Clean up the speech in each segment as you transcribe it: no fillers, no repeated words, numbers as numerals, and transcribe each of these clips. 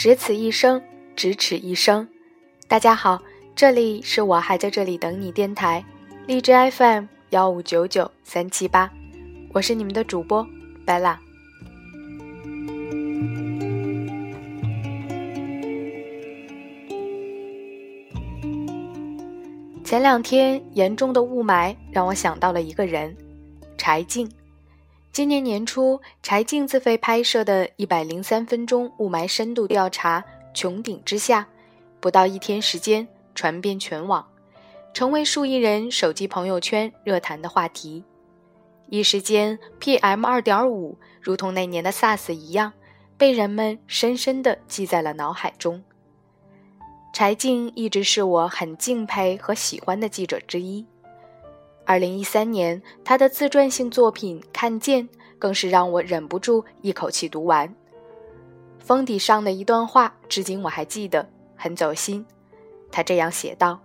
只此一生，咫尺一生。大家好，这里是我还在这里等你电台，荔枝 FM1599378，我是你们的主播 Bella。 前两天严重的雾霾让我想到了一个人，柴静。今年年初，柴静自费拍摄的103分钟雾霾深度调查穹顶之下，不到一天时间传遍全网，成为数亿人手机朋友圈热谈的话题。一时间 PM2.5 如同那年的 SARS 一样，被人们深深地记在了脑海中。柴静一直是我很敬佩和喜欢的记者之一。2013年，他的自传性作品《看见》更是让我忍不住一口气读完。封底上的一段话至今我还记得，很走心。他这样写道：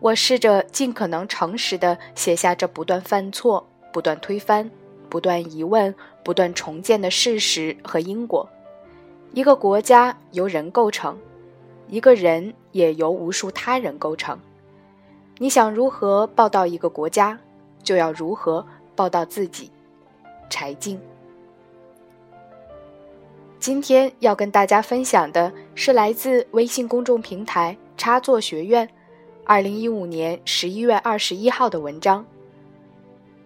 我试着尽可能诚实地写下这不断犯错、不断推翻、不断疑问、不断重建的事实和因果。一个国家由人构成，一个人也由无数他人构成。你想如何报道一个国家，就要如何报道自己。柴静。今天要跟大家分享的是来自微信公众平台插座学院2015年11月21号的文章，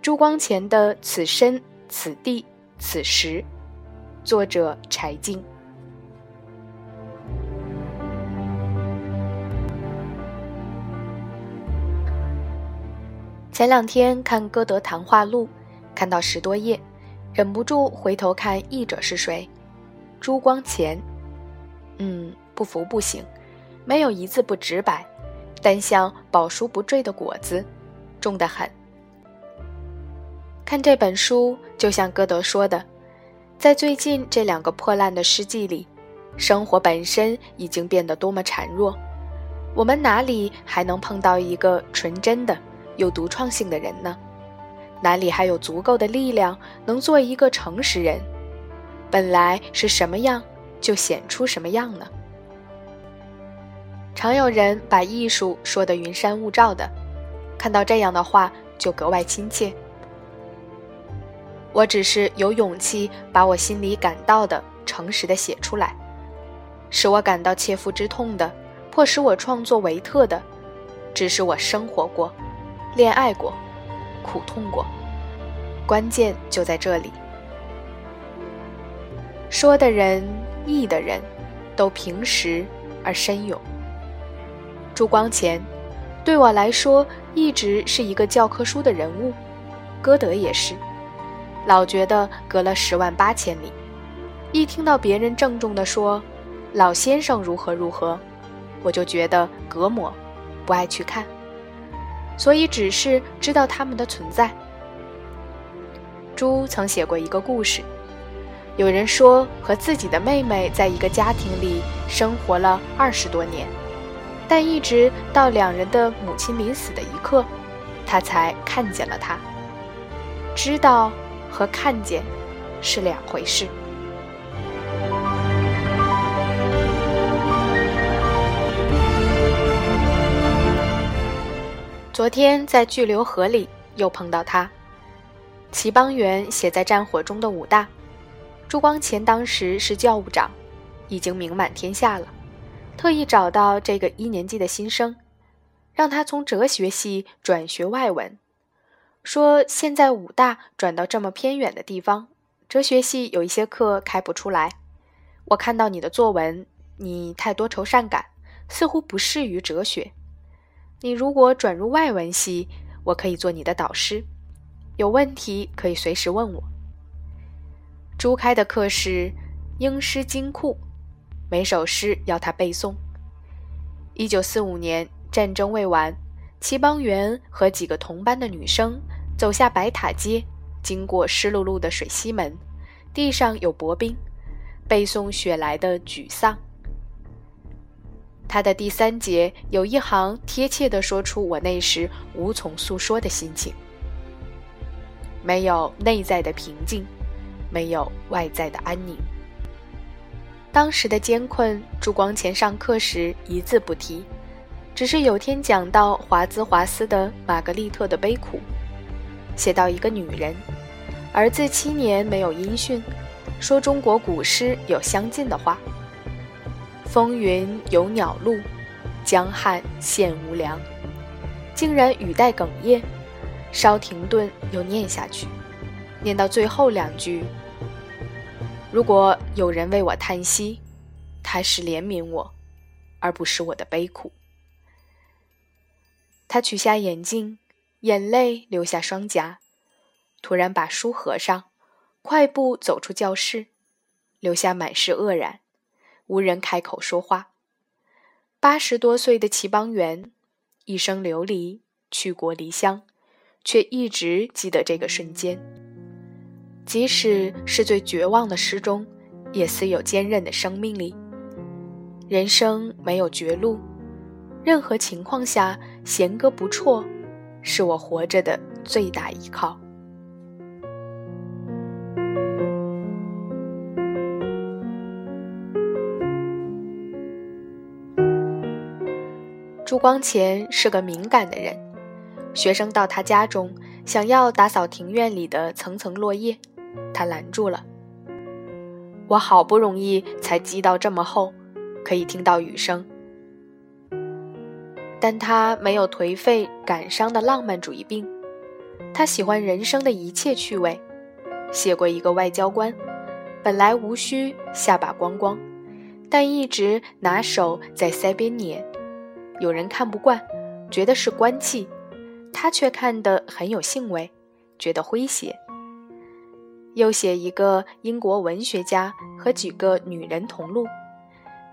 朱光潜的《此身此地此时》，作者柴静。前两天看歌德谈话录，看到10多页，忍不住回头看译者是谁，朱光潜。不服不行，没有一字不直白，但像饱熟不坠的果子，重得很。看这本书，就像歌德说的，在最近这2个破烂的世纪里，生活本身已经变得多么孱弱，我们哪里还能碰到一个纯真的有独创性的人呢？哪里还有足够的力量能做一个诚实人？本来是什么样，就显出什么样呢？常有人把艺术说得云山雾罩的，看到这样的话就格外亲切。我只是有勇气把我心里感到的诚实地写出来，使我感到切肤之痛的，迫使我创作维特的，只是我生活过，恋爱过，苦痛过，关键就在这里。说的人，译的人，都平实而深勇。朱光潜对我来说一直是一个教科书的人物，歌德也是，老觉得隔了108000里，一听到别人郑重地说老先生如何如何，我就觉得隔膜，不爱去看。所以只是知道他们的存在。朱曾写过一个故事，有人说和自己的妹妹在一个家庭里生活了20多年，但一直到2人的母亲临死的一刻，他才看见了她。知道和看见是2回事。昨天在巨流河里又碰到他，齐邦媛写在战火中的武大，朱光潜当时是教务长，已经名满天下了，特意找到这个1年级的新生，让他从哲学系转学外文，说现在武大转到这么偏远的地方，哲学系有一些课开不出来，我看到你的作文，你太多愁善感，似乎不适于哲学，你如果转入外文系，我可以做你的导师，有问题可以随时问我。朱开的课是英诗金库，每首诗要他背诵。1945年战争未完，齐邦媛和几个同班的女生走下白塔街，经过湿漉漉的水西门，地上有薄冰，背诵雪莱的《沮丧》。他的第3节有一行贴切地说出我那时无从诉说的心情。没有内在的平静，没有外在的安宁。当时的艰困，朱光潜上课时一字不提，只是有天讲到华兹华斯的玛格丽特的悲苦，写到一个女人，儿子7年没有音讯，说中国古诗有相近的话：风云有鸟路，江汉现无粮，竟然语带哽咽，稍停顿又念下去，念到最后2句：如果有人为我叹息，他是怜悯我，而不是我的悲苦。他取下眼镜，眼泪流下双颊，突然把书合上，快步走出教室，留下满是愕然，无人开口说话。80多岁的齐邦媛，一生流离，去国离乡，却一直记得这个瞬间。即使是最绝望的诗中，也似有坚韧的生命力。人生没有绝路，任何情况下弦歌不辍，是我活着的最大依靠。朱光潜是个敏感的人，学生到他家中，想要打扫庭院里的层层落叶，他拦住了。我好不容易才积到这么厚，可以听到雨声。但他没有颓废感伤的浪漫主义病，他喜欢人生的一切趣味。写过一个外交官，本来无须下巴光光，但一直拿手在腮边捻。有人看不惯，觉得是官气，他却看得很有兴味，觉得诙谐。又写一个英国文学家和几个女人同路，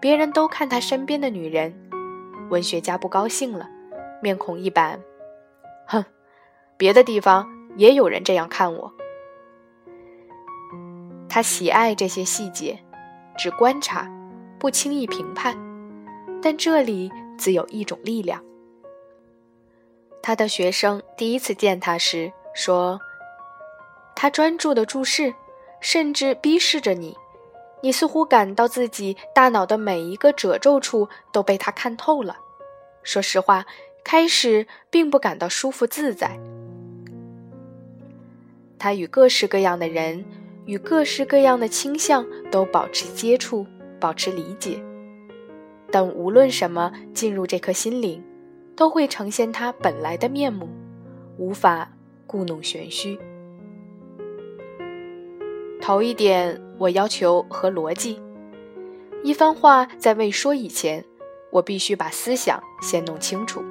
别人都看他身边的女人，文学家不高兴了，面孔一板，哼，别的地方也有人这样看我。他喜爱这些细节，只观察，不轻易评判，但这里自有一种力量。他的学生第一次见他时说，他专注的注视，甚至逼视着你，你似乎感到自己大脑的每一个褶皱处都被他看透了。说实话，开始并不感到舒服自在。他与各式各样的人，与各式各样的倾向都保持接触，保持理解，但无论什么进入这颗心灵，都会呈现他本来的面目，无法故弄玄虚。头一点，我要求和逻辑。一番话在未说以前，我必须把思想先弄清楚，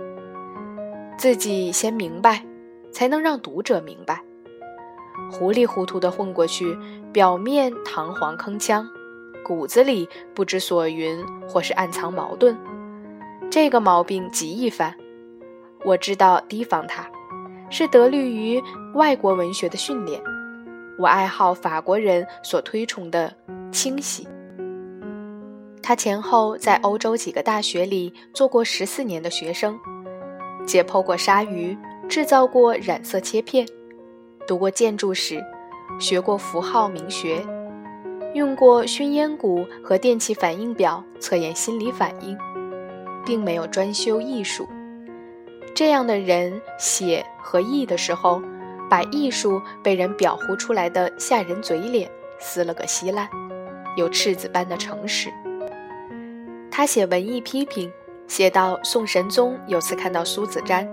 自己先明白，才能让读者明白。糊里糊涂地混过去，表面堂皇铿锵，骨子里不知所云，或是暗藏矛盾。这个毛病极易犯，我知道提防它，是得力于外国文学的训练。我爱好法国人所推崇的清晰。他前后在欧洲几个大学里做过14年的学生，解剖过鲨鱼，制造过染色切片，读过建筑史，学过符号名学，用过熏烟鼓和电气反应表测验心理反应，并没有专修艺术。这样的人写和译的时候，把艺术被人裱糊出来的吓人嘴脸撕了个稀烂，有赤子般的诚实。他写文艺批评，写到宋神宗有次看到苏子瞻，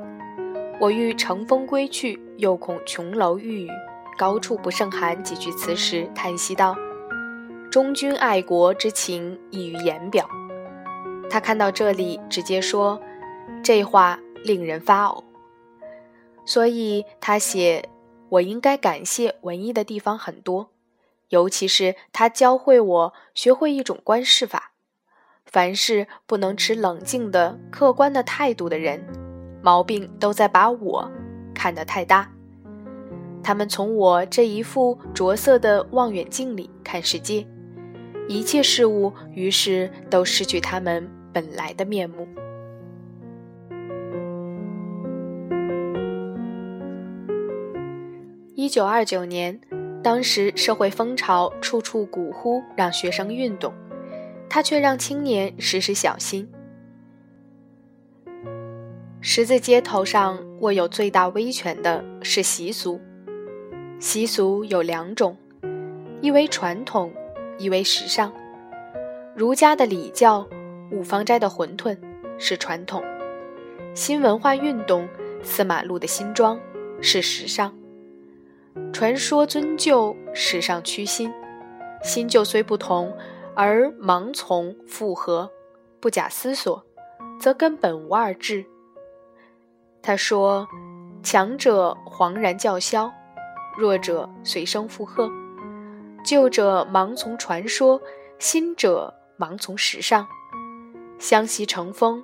我欲乘风归去，又恐琼楼玉宇，高处不胜寒几句词时叹息道，忠君爱国之情溢于言表。他看到这里直接说，这话令人发呕。所以他写，我应该感谢文艺的地方很多，尤其是他教会我学会一种观世法，凡是不能持冷静的客观的态度的人，毛病都在把我看得太大。他们从我这一副着色的望远镜里看世界，一切事物于是都失去他们本来的面目。1929年，当时社会风潮处处鼓呼让学生运动，他却让青年时时小心。十字街头上握有最大威权的是习俗，习俗有两种，一为传统，一为时尚。儒家的礼教，五芳斋的馄饨是传统，新文化运动四马路的新装是时尚。传说尊旧，时尚趋新，新旧虽不同，而盲从附和，不假思索，则根本无二致。他说，强者惶然叫嚣，弱者随声附和，旧者盲从传说，新者盲从时尚，相习成风，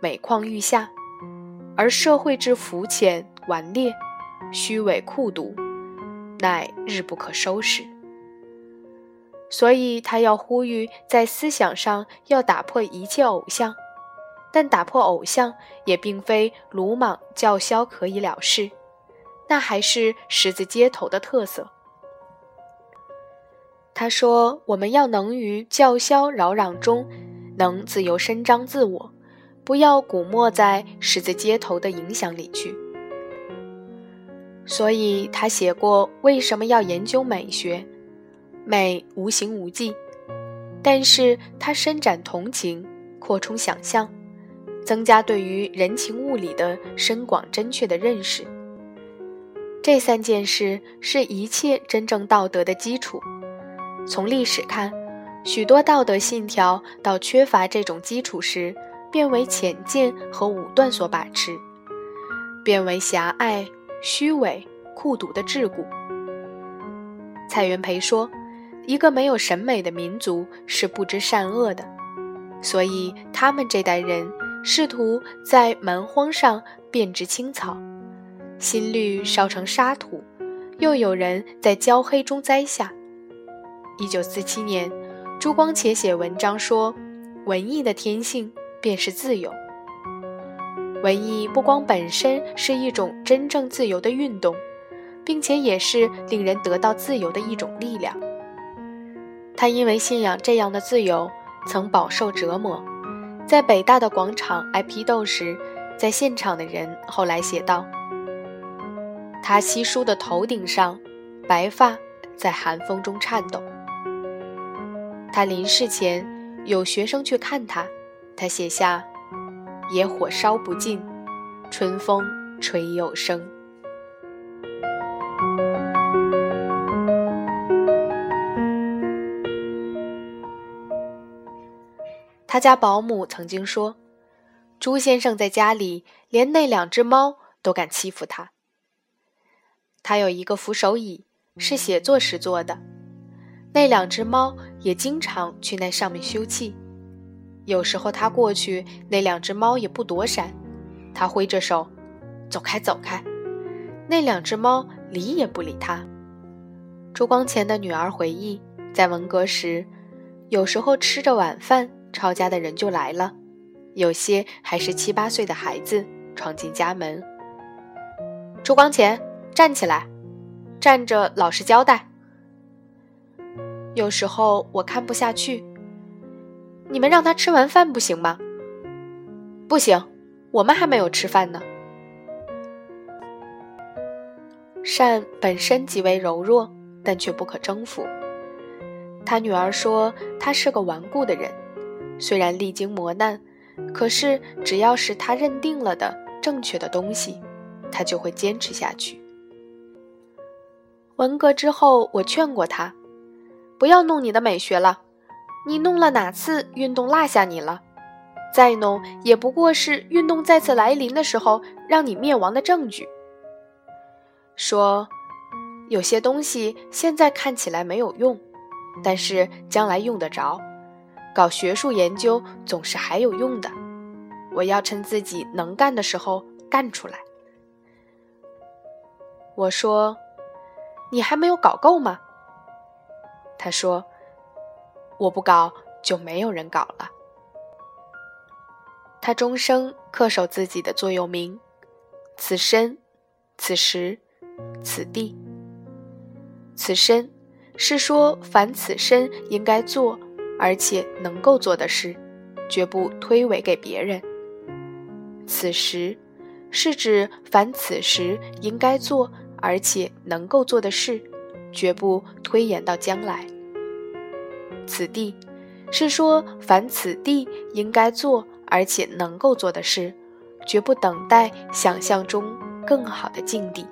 每况愈下，而社会之浮浅顽劣，虚伪酷毒，乃日不可收拾。所以他要呼吁，在思想上要打破一切偶像，但打破偶像也并非鲁莽叫嚣可以了事，那还是十字街头的特色。他说，我们要能于叫嚣扰攘中能自由伸张自我，不要鼓没在十字街头的影响里去。所以他写过为什么要研究美学，美无形无迹，但是他伸展同情，扩充想象，增加对于人情物理的深广真确的认识。这三件事是一切真正道德的基础。从历史看，许多道德信条到缺乏这种基础时，变为浅见和武断所把持，变为狭隘、虚伪、酷毒的桎梏。蔡元培说，一个没有审美的民族是不知善恶的，所以他们这代人试图在蛮荒上遍植青草，新绿烧成沙土，又有人在焦黑中栽下。1947年，朱光潜写文章说，文艺的天性便是自由。文艺不光本身是一种真正自由的运动，并且也是令人得到自由的一种力量。他因为信仰这样的自由，曾饱受折磨。在北大的广场挨批斗时，在现场的人后来写道，他稀疏的头顶上，白发在寒风中颤抖。他临逝前，有学生去看他，他写下，野火烧不尽，春风吹又生。他家保姆曾经说，朱先生在家里连那两只猫都敢欺负他。他有一个扶手椅，是写作时做的，那两只猫也经常去那上面休憩。有时候他过去，那两只猫也不躲闪，他挥着手，走开走开，那两只猫理也不理他。朱光潜的女儿回忆，在文革时，有时候吃着晚饭，抄家的人就来了，有些还是7、8岁的孩子闯进家门，朱光潜站起来，站着老实交代。有时候我看不下去，你们让他吃完饭不行吗？不行，我们还没有吃饭呢。善本身极为柔弱，但却不可征服。他女儿说，他是个顽固的人，虽然历经磨难，可是只要是他认定了的正确的东西，他就会坚持下去。文革之后，我劝过他，不要弄你的美学了，你弄了哪次运动落下你了？再弄也不过是运动再次来临的时候让你灭亡的证据。说，有些东西现在看起来没有用，但是将来用得着，搞学术研究总是还有用的，我要趁自己能干的时候干出来。我说，你还没有搞够吗？他说，我不搞就没有人搞了。他终生恪守自己的座右铭，此身此时此地。此身是说凡此身应该做而且能够做的事，绝不推诿给别人。此时是指凡此时应该做而且能够做的事，绝不推延到将来。此地是说凡此地应该做而且能够做的事，绝不等待想象中更好的境地。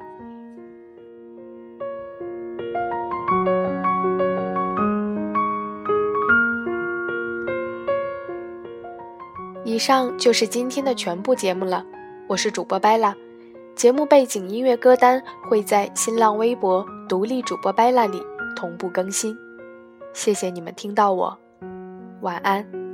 以上就是今天的全部节目了，我是主播Bella。节目背景音乐歌单会在新浪微博独立主播Bella里同步更新。谢谢你们听到我，晚安。